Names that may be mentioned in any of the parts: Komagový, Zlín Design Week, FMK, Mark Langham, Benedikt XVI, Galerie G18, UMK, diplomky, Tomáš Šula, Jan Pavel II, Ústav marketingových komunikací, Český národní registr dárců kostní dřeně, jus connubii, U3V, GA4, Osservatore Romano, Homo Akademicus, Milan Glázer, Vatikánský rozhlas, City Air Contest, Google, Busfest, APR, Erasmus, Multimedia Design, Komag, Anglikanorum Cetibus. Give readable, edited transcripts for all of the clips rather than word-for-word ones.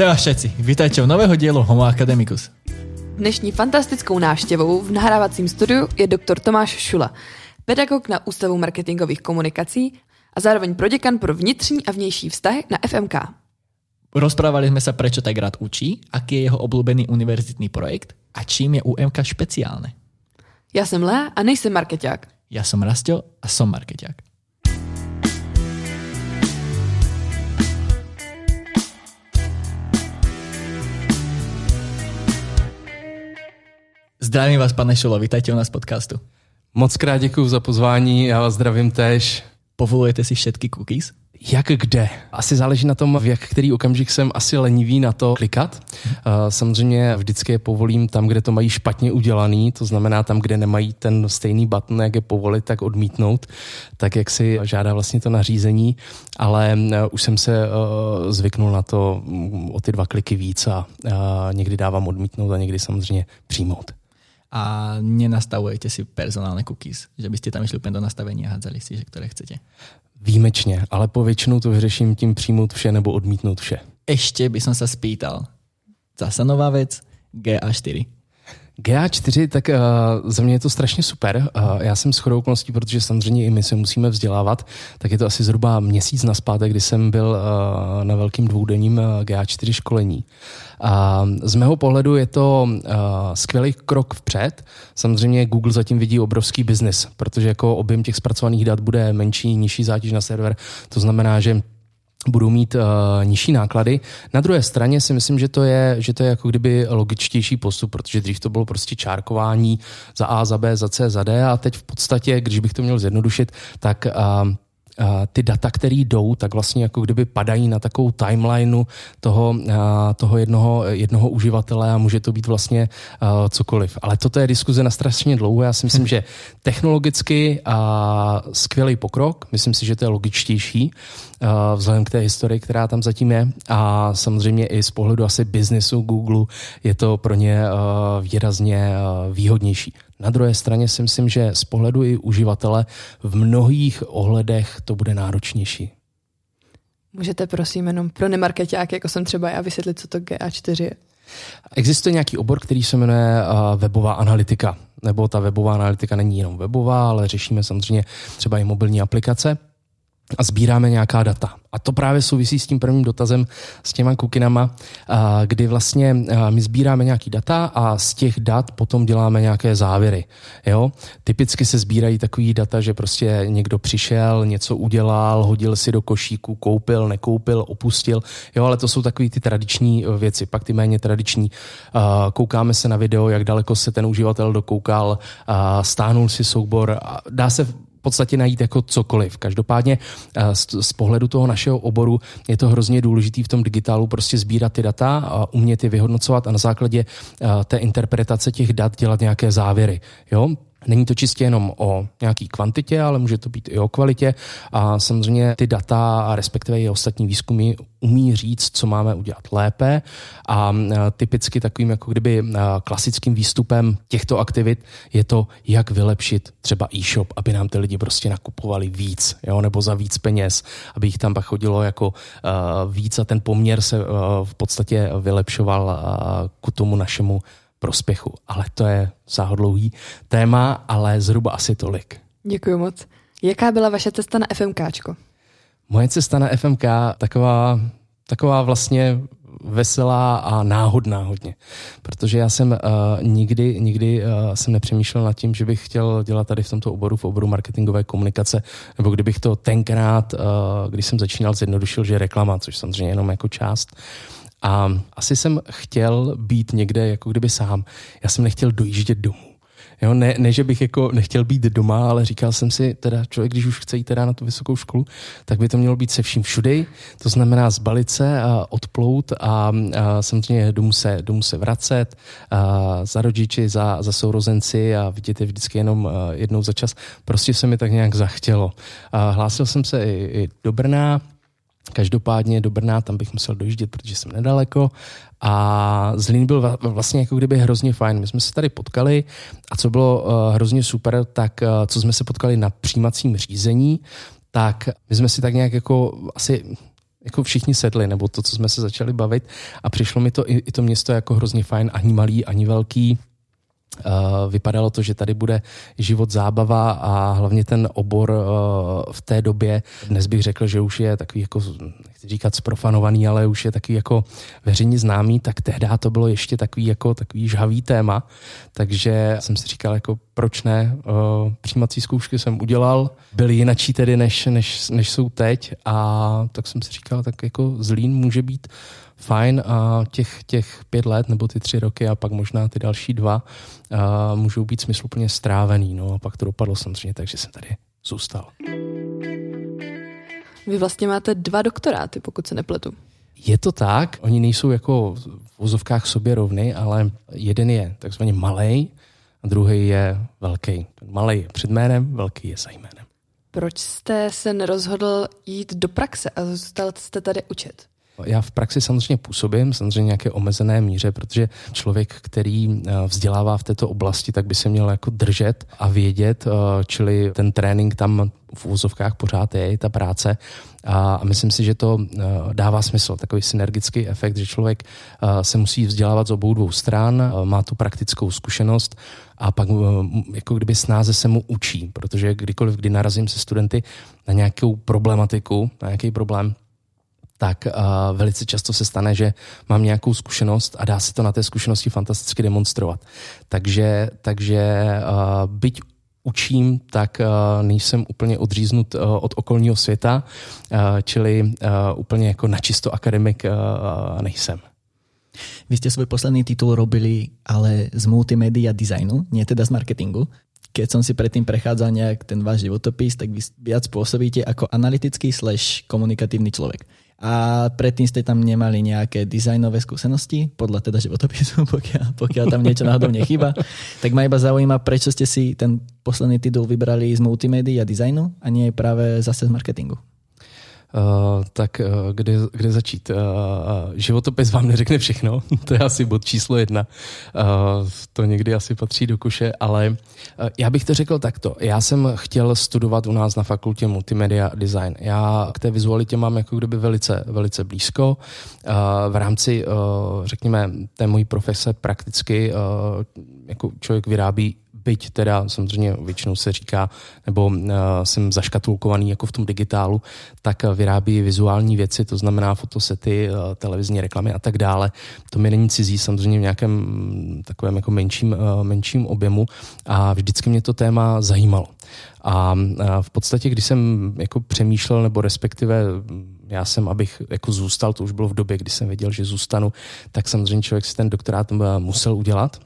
Čau všetci, vítajte u nového dielu Homo Akademicus. Dnešní fantastickou návštěvou v nahrávacím studiu je doktor Tomáš Šula, pedagog na Ústavu marketingových komunikací a zároveň proděkan pro vnitřní a vnější vztahy na FMK. Rozprávali jsme se, prečo tak rád učí, aký je jeho oblíbený univerzitní projekt a čím je UMK špeciálne. Já jsem Lea a nejsem markeťák. Já jsem Rastel a jsem markeťák. Zdravím vás, pane Šulo, vítajte u nás v podcastu. Moc krát děkuju za pozvání, já vás zdravím též. Povolujete si všetky cookies? Jak kde? Asi záleží na tom, v jak který okamžik jsem asi lenivý na to klikat. Samozřejmě vždycky je povolím tam, kde to mají špatně udělaný, to znamená tam, kde nemají ten stejný button, jak je povolit, tak odmítnout, tak jak si žádá vlastně to nařízení, ale už jsem se zvyknul na to o ty 2 kliky víc a někdy dávám odmítnout a někdy samozřejmě přijmout. A nenastavujete si personálne cookies? Že by ste tam išli úplne do nastavenia a hádzali si, že ktoré chcete? Výjimečne, ale poväčšinou to řeším tím přijmout vše nebo odmítnout vše. Ešte by som sa spýtal. Zasa nová vec, GA4. GA4, tak za mě je to strašně super. Já jsem shodou okolností, protože samozřejmě i my se musíme vzdělávat, tak je to asi zhruba měsíc nazpátek, kdy jsem byl na velkým 2denním GA4 školení. Z mého pohledu je to skvělý krok vpřed. Samozřejmě Google zatím vidí obrovský biznis, protože jako objem těch zpracovaných dat bude menší, nižší zátěž na server. To znamená, že budou mít nižší náklady. Na druhé straně si myslím, že to je jako kdyby logičtější postup, protože dřív to bylo prostě čárkování za A, za B, za C, za D a teď v podstatě, když bych to měl zjednodušit, tak ty data, které jdou, tak vlastně jako kdyby padají na takovou timelineu toho jednoho uživatele a může to být vlastně cokoliv. Ale toto je diskuze na strašně dlouho. Já si myslím, že technologicky skvělý pokrok. Myslím si, že to je logičtější vzhledem k té historii, která tam zatím je. A samozřejmě i z pohledu asi biznesu Google je to pro ně výrazně výhodnější. Na druhé straně si myslím, že z pohledu i uživatele v mnohých ohledech to bude náročnější. Můžete prosím jenom pro nemarkeťáky, jako jsem třeba já, vysvětlit, co to GA4 je? Existuje nějaký obor, který se jmenuje webová analytika. Nebo ta webová analytika není jenom webová, ale řešíme samozřejmě třeba i mobilní aplikace a sbíráme nějaká data. A to právě souvisí s tím prvním dotazem, s těma kukinama, kdy vlastně my sbíráme nějaký data a z těch dat potom děláme nějaké závěry. Jo? Typicky se sbírají takový data, že prostě někdo přišel, něco udělal, hodil si do košíku, koupil, nekoupil, opustil, jo, ale to jsou takový ty tradiční věci, pak ty méně tradiční. Koukáme se na video, jak daleko se ten uživatel dokoukal, stáhnul si soubor, dá se v podstatě najít jako cokoliv. Každopádně z pohledu toho našeho oboru je to hrozně důležitý v tom digitálu prostě sbírat ty data a umět je vyhodnocovat a na základě té interpretace těch dat dělat nějaké závěry. Jo? Není to čistě jenom o nějaký kvantitě, ale může to být i o kvalitě a samozřejmě ty data a respektive i ostatní výzkumy umí říct, co máme udělat lépe a typicky takovým jako kdyby klasickým výstupem těchto aktivit je to, jak vylepšit třeba e-shop, aby nám ty lidi prostě nakupovali víc, jo, nebo za víc peněz, aby jich tam pak chodilo jako víc a ten poměr se v podstatě vylepšoval ku tomu našemu prospěchu. Ale to je sáhodlouhý téma, ale zhruba asi tolik. Děkuji moc. Jaká byla vaše cesta na FMKčko? Moje cesta na FMK taková vlastně veselá a náhodná hodně. Protože já jsem nikdy jsem nepřemýšlel nad tím, že bych chtěl dělat tady v tomto oboru, v oboru marketingové komunikace, nebo kdybych to tenkrát, když jsem začínal, zjednodušil, že reklama, což samozřejmě jenom jako část. A asi jsem chtěl být někde jako kdyby sám. Já jsem nechtěl dojíždět domů. Jo, ne, že bych jako nechtěl být doma, ale říkal jsem si, teda člověk, když už chce jít teda na tu vysokou školu, tak by to mělo být se vším všudy. To znamená zbalit se, odplout a samozřejmě domů se vracet, za rodiči, za sourozenci a vidět je vždycky jenom jednou za čas. Prostě se mi tak nějak zachtělo. Hlásil jsem se i do Brna. Každopádně do Brna, tam bych musel dojíždět, protože jsem nedaleko a Zlín byl vlastně jako kdyby hrozně fajn. My jsme se tady potkali a co bylo hrozně super, tak co jsme se potkali na přijímacím řízení, tak my jsme si tak nějak jako asi jako všichni sedli, nebo to, co jsme se začali bavit, a přišlo mi to i to město jako hrozně fajn, ani malý, ani velký. Vypadalo to, že tady bude život, zábava a hlavně ten obor v té době, dnes bych řekl, že už je takový jako, nechci říkat zprofanovaný, ale už je takový jako veřejně známý, tak tehdy to bylo ještě takový jako takový žhavý téma, takže jsem si říkal jako proč ne, přijímací zkoušky jsem udělal, byly jinačí tedy než jsou teď, a tak jsem si říkal, tak jako Zlín může být fajn a těch 5 let nebo ty 3 roky a pak možná ty další 2 můžou být smysluplně strávený. No a pak to dopadlo samozřejmě, takže jsem tady zůstal. Vy vlastně máte 2 doktoráty, pokud se nepletu. Je to tak, oni nejsou jako v vozovkách sobě rovny, ale jeden je takzvaně malej a druhý je velký. Ten malej je před jménem, velký je za jménem. Proč jste se nerozhodl jít do praxe a zůstal jste tady učit? Já v praxi samozřejmě působím, samozřejmě nějaké omezené míře, protože člověk, který vzdělává v této oblasti, tak by se měl jako držet a vědět, čili ten trénink tam v uvozovkách pořád je, ta práce, a myslím si, že to dává smysl, takový synergický efekt, že člověk se musí vzdělávat z obou 2 stran, má tu praktickou zkušenost a pak jako kdyby snáze se mu učí, protože kdykoliv, kdy narazím se studenty na nějakou problematiku, na nějaký problém, tak velice často se stane, že mám nějakou zkušenost a dá se to na té zkušenosti fantasticky demonstrovat. Takže byť učím, tak nejsem úplně odříznut od okolního světa, čili úplně jako načisto akademik nejsem. Vy ste svoj posledný titul robili ale z multimedia designu, nie teda z marketingu. Keď som si predtým prechádzal nejak ten váš životopis, tak vy viac pôsobíte ako analytický / komunikatívny človek. A predtým ste tam nemali nejaké dizajnové skúsenosti, podľa teda životopisu, pokiaľ tam niečo náhodou nechýba. Tak ma iba zaujíma, prečo ste si ten posledný titul vybrali z multimédia designu a nie práve zase z marketingu. Kde začít? Životopis vám neřekne všechno, to je asi bod číslo 1. To někdy asi patří do koše, ale já bych to řekl takto. Já jsem chtěl studovat u nás na fakultě Multimedia Design. Já k té vizualitě mám jako kdyby velice, velice blízko. V rámci, řekněme, té mojí profese prakticky jako člověk vyrábí, byť teda samozřejmě většinou se říká, nebo jsem zaškatulkovaný jako v tom digitálu, tak vyrábí vizuální věci, to znamená fotosety, televizní reklamy a tak dále. To mi není cizí, samozřejmě v nějakém takovém jako menším objemu, a vždycky mě to téma zajímalo. A v podstatě, když jsem jako přemýšlel, nebo respektive já jsem, abych jako zůstal, to už bylo v době, kdy jsem věděl, že zůstanu, tak samozřejmě člověk si ten doktorát musel udělat.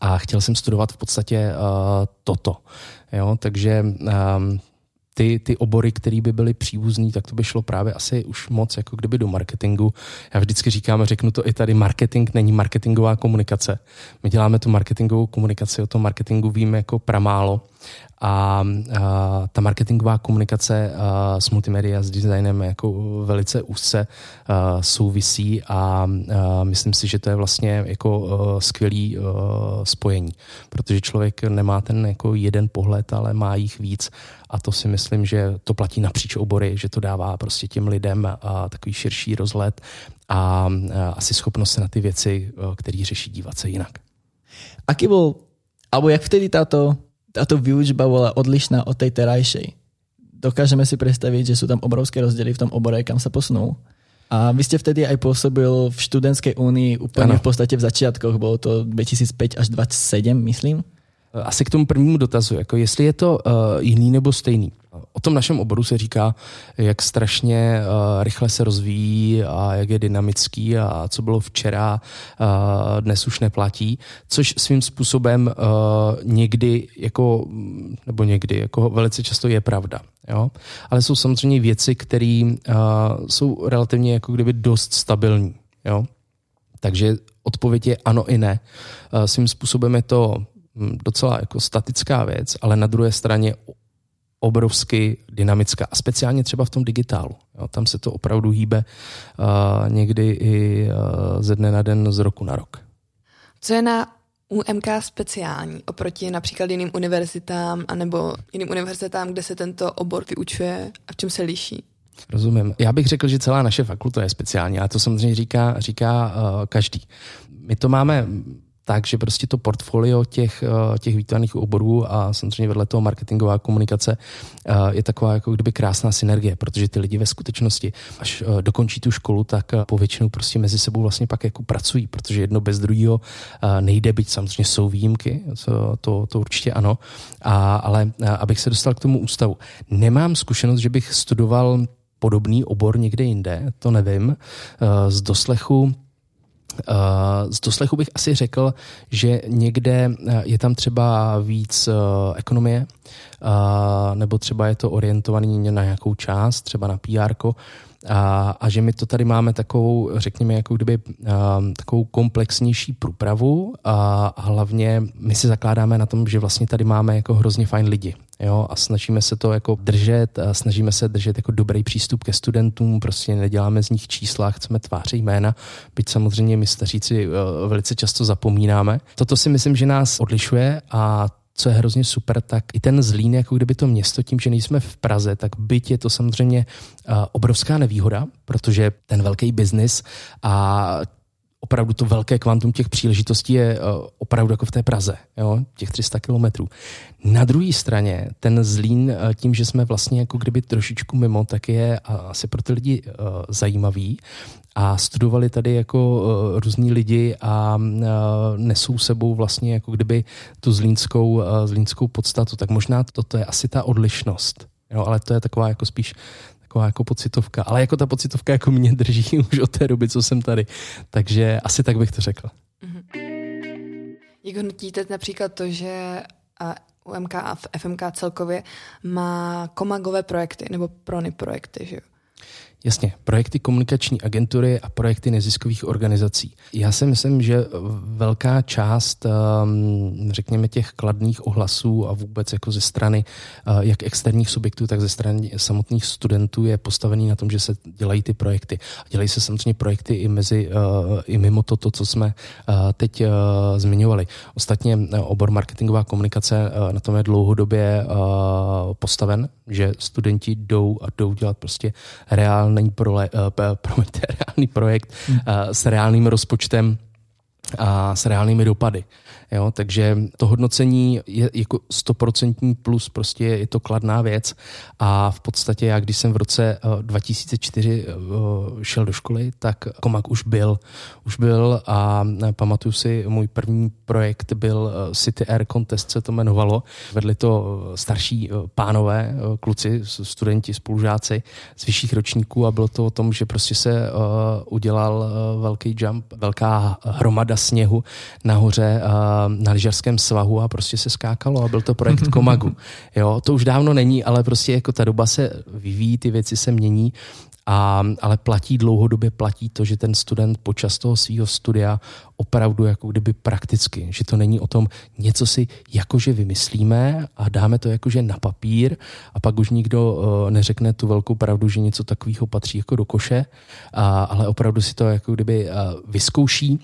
A chtěl jsem studovat v podstatě toto. Jo? Takže ty obory, které by byly příbuzný, tak to by šlo právě asi už moc jako kdyby do marketingu. Já vždycky říkám, řeknu to i tady, marketing není marketingová komunikace. My děláme tu marketingovou komunikaci, o tom marketingu víme jako pramálo. A ta marketingová komunikace s multimedia, s designem jako velice úzce souvisí a myslím si, že to je vlastně jako skvělý spojení, protože člověk nemá ten jako jeden pohled, ale má jich víc, a to si myslím, že to platí napříč obory, že to dává prostě těm lidem takový širší rozhled a asi schopnost se na ty věci, které řeší, dívat se jinak. Aký byl, alebo jak vtedy táto výučba bola odlišná od tej terajšej? Dokážeme si predstaviť, že sú tam obrovské rozdiely v tom obore, kam sa posunú. A vy ste vtedy aj pôsobil v študentskej únii úplne ano. V podstate v začiatkoch, bolo to 2005 až 2007, myslím. Asi k tomu prvnímu dotazu, jako jestli je to jiný nebo stejný. O tom našem oboru se říká, jak strašně rychle se rozvíjí a jak je dynamický a co bylo včera, dnes už neplatí, což svým způsobem někdy, velice často je pravda. Jo? Ale jsou samozřejmě věci, které jsou relativně jako kdyby dost stabilní. Jo? Takže odpověď je ano i ne. Svým způsobem je to docela jako statická věc, ale na druhé straně obrovsky dynamická. A speciálně třeba v tom digitálu. Jo, tam se to opravdu hýbe někdy i ze dne na den, z roku na rok. Co je na UMK speciální oproti například jiným univerzitám, anebo jiným univerzitám, kde se tento obor vyučuje, a v čem se liší? Rozumím. Já bych řekl, že celá naše fakulta je speciální, ale to samozřejmě říká každý. My to máme tak, že prostě to portfolio těch výtvarných oborů a samozřejmě vedle toho marketingová komunikace je taková jako kdyby krásná synergie, protože ty lidi ve skutečnosti, až dokončí tu školu, tak povětšinou prostě mezi sebou vlastně pak jako pracují, protože jedno bez druhého nejde, byť samozřejmě jsou výjimky, to určitě ano, ale abych se dostal k tomu ústavu. Nemám zkušenost, že bych studoval podobný obor někde jinde, to nevím, z doslechu bych asi řekl, že někde je tam třeba víc ekonomie, nebo třeba je to orientovaný na nějakou část, třeba na PR-ko, a že my to tady máme takovou, řekněme, jako kdyby takovou komplexnější průpravu a hlavně my si zakládáme na tom, že vlastně tady máme jako hrozně fajn lidi. Jo, a snažíme se to jako držet, snažíme se držet jako dobrý přístup ke studentům, prostě neděláme z nich čísla, chceme tváře jména, byť samozřejmě my staříci velice často zapomínáme. Toto si myslím, že nás odlišuje a co je hrozně super, tak i ten Zlín, jako kdyby to město, tím, že nejsme v Praze, tak byť je to samozřejmě obrovská nevýhoda, protože ten velký biznis a opravdu to velké kvantum těch příležitostí je opravdu jako v té Praze, jo? Těch 300 kilometrů. Na druhé straně ten Zlín tím, že jsme vlastně jako kdyby trošičku mimo, tak je asi pro ty lidi zajímavý a studovali tady jako různí lidi a nesou sebou vlastně jako kdyby tu zlínskou podstatu. Tak možná to je asi ta odlišnost, jo? Ale to je taková jako spíš jako pocitovka, ale jako ta pocitovka jako mě drží už od té doby, co jsem tady. Takže asi tak bych to řekla. Jak hodnotíte například to, že UMK a FMK celkově má komagové projekty nebo prony projekty, že jo? Jasně, projekty komunikační agentury a projekty neziskových organizací. Já si myslím, že velká část, řekněme, těch kladných ohlasů a vůbec jako ze strany jak externích subjektů, tak ze strany samotných studentů je postavený na tom, že se dělají ty projekty. Dělají se samozřejmě projekty i mimo to, co jsme teď zmiňovali. Ostatně obor marketingová komunikace na tom je dlouhodobě postaven, že studenti jdou dělat prostě reálný projekt s reálným rozpočtem a s reálnými dopady. Jo, takže to hodnocení je jako 100% plus, prostě je to kladná věc a v podstatě já, když jsem v roce 2004 šel do školy, tak Komag už byl a pamatuju si, můj první projekt byl City Air Contest, se to jmenovalo. Vedli to starší pánové, kluci, studenti, spolužáci z vyšších ročníků a bylo to o tom, že prostě se udělal velký jump, velká hromada sněhu nahoře na lyžařském svahu a prostě se skákalo a byl to projekt Komagu. Jo, to už dávno není, ale prostě jako ta doba se vyvíjí, ty věci se mění, ale dlouhodobě platí to, že ten student počas toho svého studia opravdu jako kdyby prakticky, že to není o tom něco si jakože vymyslíme a dáme to jakože na papír a pak už nikdo neřekne tu velkou pravdu, že něco takového patří jako do koše, ale opravdu si to jako kdyby vyzkouší,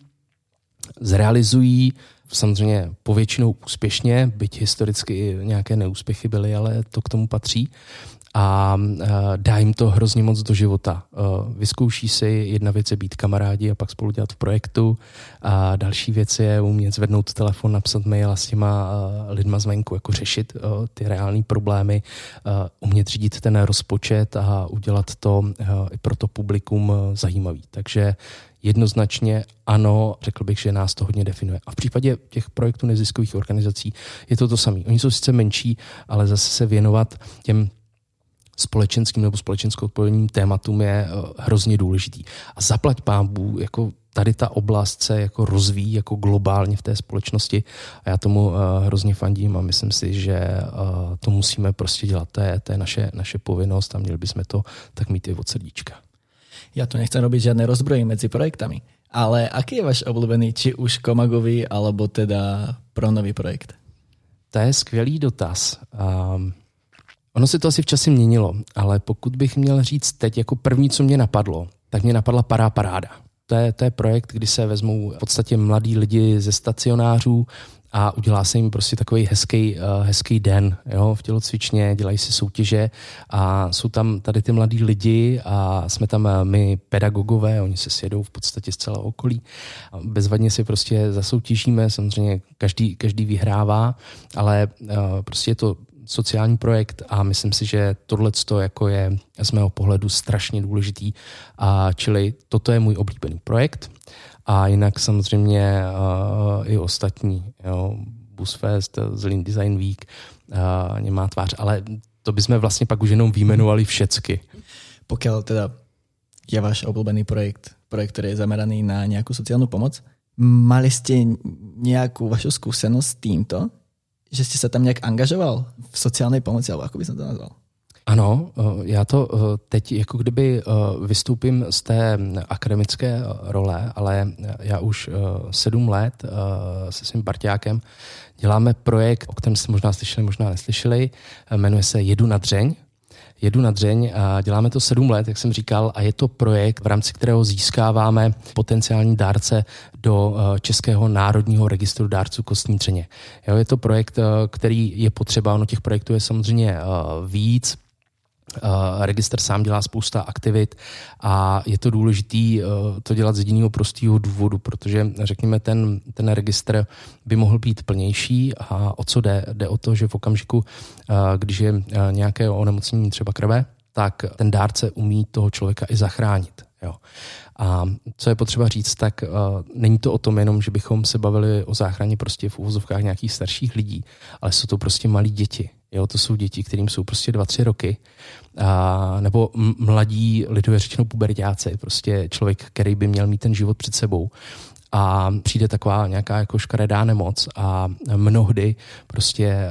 zrealizují, samozřejmě povětšinou úspěšně, byť historicky nějaké neúspěchy byly, ale to k tomu patří. A dá jim to hrozně moc do života. Vyzkouší si, jedna věc je být kamarádi a pak spolu dělat v projektu a další věc je umět zvednout telefon, napsat mail a s těma lidma zvenku, jako řešit ty reální problémy, umět řídit ten rozpočet a udělat to i pro to publikum zajímavý. Takže jednoznačně ano, řekl bych, že nás to hodně definuje. A v případě těch projektů neziskových organizací je to samé. Oni jsou sice menší, ale zase se věnovat těm společenským nebo společenskou odpovědným tématům je hrozně důležitý. A zaplať pánbů, jako tady ta oblast se jako rozvíjí jako globálně v té společnosti a já tomu hrozně fandím a myslím si, že to musíme prostě dělat. To je naše povinnost a měli bychom to tak mít i od srdíčka. Ja tu nechcem robiť žiadne rozbroje medzi projektami, ale aký je váš obľúbený, či už Komagový, alebo teda pronový projekt? To je skvělý dotaz. Ono se to asi v čase měnilo, ale pokud bych měl říct teď jako první, co mě napadlo, tak mě napadla paráda. To je projekt, kdy se vezmou v podstatě mladí lidi ze stacionářů a udělá se jim prostě takový hezký den, jo, v tělocvičně, dělají si soutěže a jsou tam tady ty mladí lidi a jsme tam my pedagogové, oni se sjedou v podstatě z celého okolí. Bezvadně si prostě zasoutěžíme, samozřejmě každý vyhrává, ale prostě je to sociální projekt a myslím si, že tohleto jako je z mého pohledu strašně důležitý, a čili toto je můj oblíbený projekt. A jinak samozřejmě i ostatní, jo, Busfest, Zlín Design Week, Nemá tvář, ale to bychom vlastně pak už jenom vyjmenovali všecky. Pokiaľ teda je váš obľúbený projekt, ktorý je zameraný na nejakú sociálnu pomoc, mali ste nejakú vašu skúsenosť s týmto? Že jste se tam nějak angažoval v sociální pomoci, alebo ako by som to nazval? Ano, já to teď jako kdyby vystoupím z té akademické role, ale já už 7 let se svým partiákem děláme projekt, o kterém jste možná slyšeli, možná neslyšeli, jmenuje se Jedu na dřeň a děláme to 7 let, jak jsem říkal, a je to projekt, v rámci kterého získáváme potenciální dárce do Českého národního registru dárců kostní dřeně. Jo, je to projekt, který je potřeba, ono těch projektů je samozřejmě víc, registr sám dělá spousta aktivit a je to důležitý to dělat z jediného prostého důvodu, protože řekněme ten registr by mohl být plnější a o co jde? Jde o to, že v okamžiku, když je nějaké onemocnění třeba krve, tak ten dárce umí toho člověka i zachránit. Jo. A co je potřeba říct, tak není to o tom jenom, že bychom se bavili o záchraně prostě v uvozovkách nějakých starších lidí, ale jsou to prostě malí děti. Jo, to jsou děti, kterým jsou prostě 2-3 roky, nebo mladí, lidově řečeno puberťáci, prostě člověk, který by měl mít ten život před sebou. A přijde taková nějaká jako škaredá nemoc a mnohdy prostě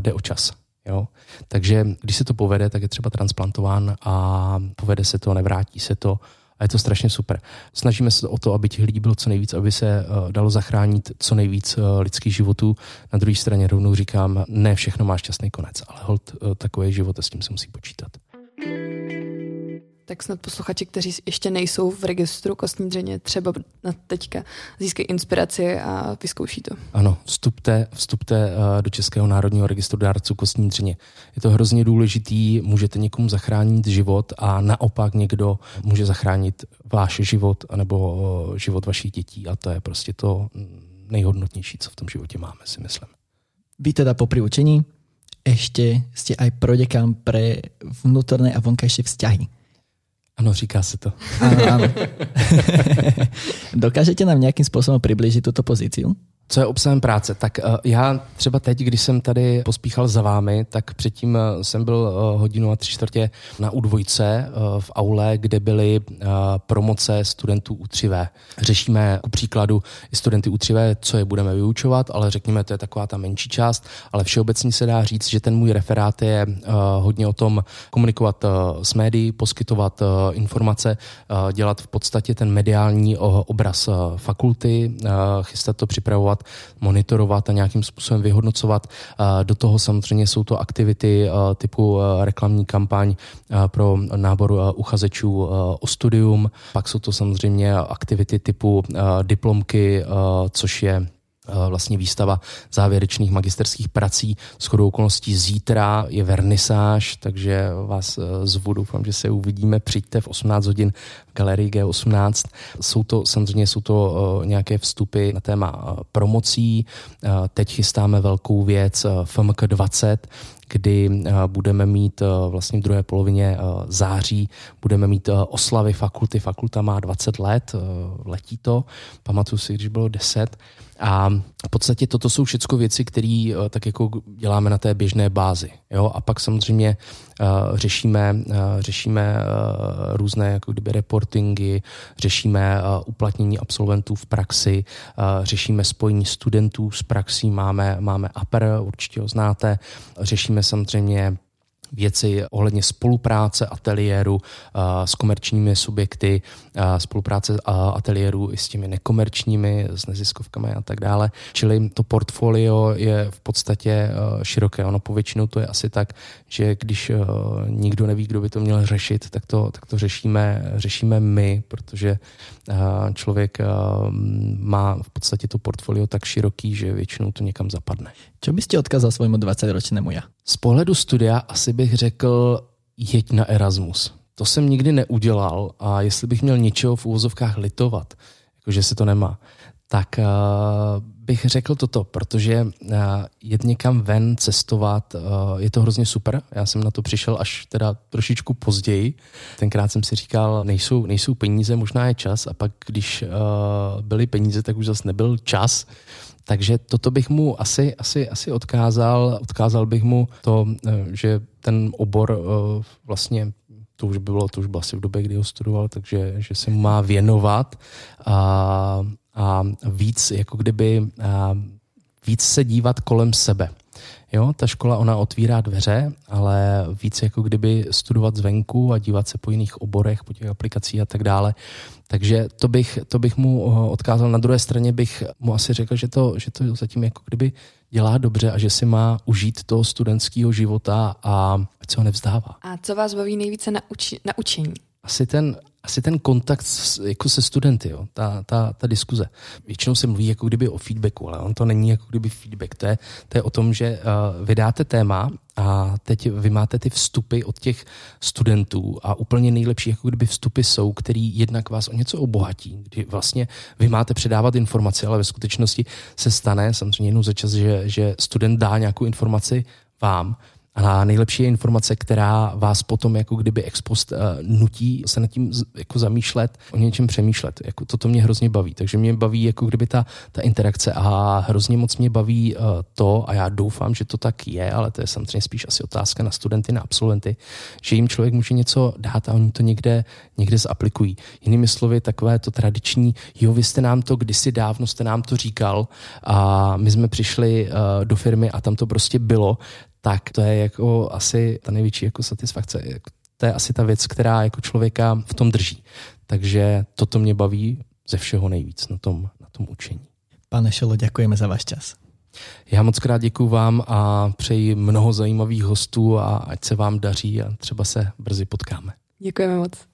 jde o čas. Jo? Takže když se to povede, tak je třeba transplantován a povede se to, nevrátí se to a je to strašně super. Snažíme se o to, aby těch lidí bylo co nejvíc, aby se dalo zachránit co nejvíc lidských životů. Na druhé straně rovnou říkám, ne všechno má šťastný konec, ale holt takový život a s tím se musí počítat. Tak snad posluchači, kteří ještě nejsou v registru kostní dřeně, třeba na teďka získají inspiraci a vyzkouší to. Ano, vstupte do Českého národního registru dárců kostní dřeně. Je to hrozně důležitý, můžete někomu zachránit život a naopak někdo může zachránit váš život anebo život vašich dětí a to je prostě to nejhodnotnější, co v tom životě máme, si myslím. Vy teda po priučení ještě jste aj prodekán pre vnútorné a vonkajšie vzťahy. Ano, říká se to. Ano. Dokážete nám nějakým způsobem přiblížit tuto pozici? Co je obsahem práce? Tak já třeba teď, když jsem tady pospíchal za vámi, tak předtím jsem byl 1:45 na U2 v aule, kde byly promoce studentů U3V. Řešíme ku příkladu studenty U3V, co je budeme vyučovat, ale řekněme, to je taková ta menší část, ale všeobecně se dá říct, že ten můj referát je hodně o tom komunikovat s médií, poskytovat informace, dělat v podstatě ten mediální obraz fakulty, chystat to, připravovat, monitorovat a nějakým způsobem vyhodnocovat. Do toho samozřejmě jsou to aktivity typu reklamní kampaň pro nábor uchazečů o studium, pak jsou to samozřejmě aktivity typu diplomky, což je vlastně výstava závěrečných magisterských prací. Shodou okolností zítra je vernisáž, takže vás zvu, doufám, že se uvidíme, přijďte v 18 hodin v Galerii G18. Samozřejmě jsou to nějaké vstupy na téma promocí. Teď chystáme velkou věc FMK 20, kdy budeme mít vlastně v druhé polovině září, budeme mít oslavy fakulty. Fakulta má 20 let, letí to, pamatuju si, když bylo 10. A v podstatě toto jsou všechno věci, které tak jako děláme na té běžné bázi. Jo? A pak samozřejmě řešíme různé jako kdyby reportingy, řešíme uplatnění absolventů v praxi, řešíme spojení studentů s praxí, máme APR, určitě ho znáte, řešíme samozřejmě věci ohledně spolupráce ateliéru s komerčními subjekty, spolupráce ateliéru i s těmi nekomerčními, s neziskovkami a tak dále. Čili to portfolio je v podstatě široké. Ono povětšinou to je asi tak, že když nikdo neví, kdo by to měl řešit, tak to řešíme my, protože člověk má v podstatě to portfolio tak široký, že většinou to někam zapadne. Co byste odkázal svému 20-ročnému já? Z pohledu studia asi bych řekl, jeď na Erasmus. To jsem nikdy neudělal a jestli bych měl něčeho v úvozovkách litovat, jakože se to nemá, tak bych řekl toto, protože jet někam ven, cestovat, je to hrozně super. Já jsem na to přišel až teda trošičku později. Tenkrát jsem si říkal, nejsou peníze, možná je čas, a pak když byly peníze, tak už zase nebyl čas. Takže toto bych mu asi odkázal. Odkázal bych mu to, že ten obor vlastně to už bylo asi v době, kdy ho studoval, takže že se mu má věnovat a víc, jako kdyby víc se dívat kolem sebe. Jo, ta škola, ona otvírá dveře, ale víc jako kdyby studovat zvenku a dívat se po jiných oborech, po těch aplikacích a tak dále. Takže to bych mu odkázal. Na druhé straně bych mu asi řekl, že to zatím jako kdyby dělá dobře a že si má užít toho studentského života a ať se ho nevzdává. A co vás baví nejvíce na učení? Asi ten kontakt jako se studenty, jo, ta diskuze. Většinou se mluví jako kdyby o feedbacku, ale on to není jako kdyby feedback. To je o tom, že vydáte téma a teď vy máte ty vstupy od těch studentů a úplně nejlepší jako kdyby vstupy jsou, který jednak vás o něco obohatí, kdy vlastně vy máte předávat informace, ale ve skutečnosti se stane samozřejmě jednou za čas, že student dá nějakou informaci vám. A nejlepší je informace, která vás potom jako kdyby ex post nutí se nad tím jako zamýšlet, o něčem přemýšlet. Jako to mě hrozně baví. Takže mě baví jako kdyby ta interakce a hrozně moc mě baví to, a já doufám, že to tak je, ale to je samozřejmě spíš asi otázka na studenty, na absolventy, že jim člověk může něco dát a oni to někde zaplikují. Jinými slovy, takové to tradiční, jo, vy jste nám to kdysi dávno, jste nám to říkal a my jsme přišli do firmy a tam to prostě bylo, tak to je jako asi ta největší jako satisfakce. To je asi ta věc, která jako člověka v tom drží. Takže toto mě baví ze všeho nejvíc na tom učení. Pane Šulo, děkujeme za váš čas. Já moc krát děkuju vám a přeji mnoho zajímavých hostů a ať se vám daří a třeba se brzy potkáme. Děkujeme moc.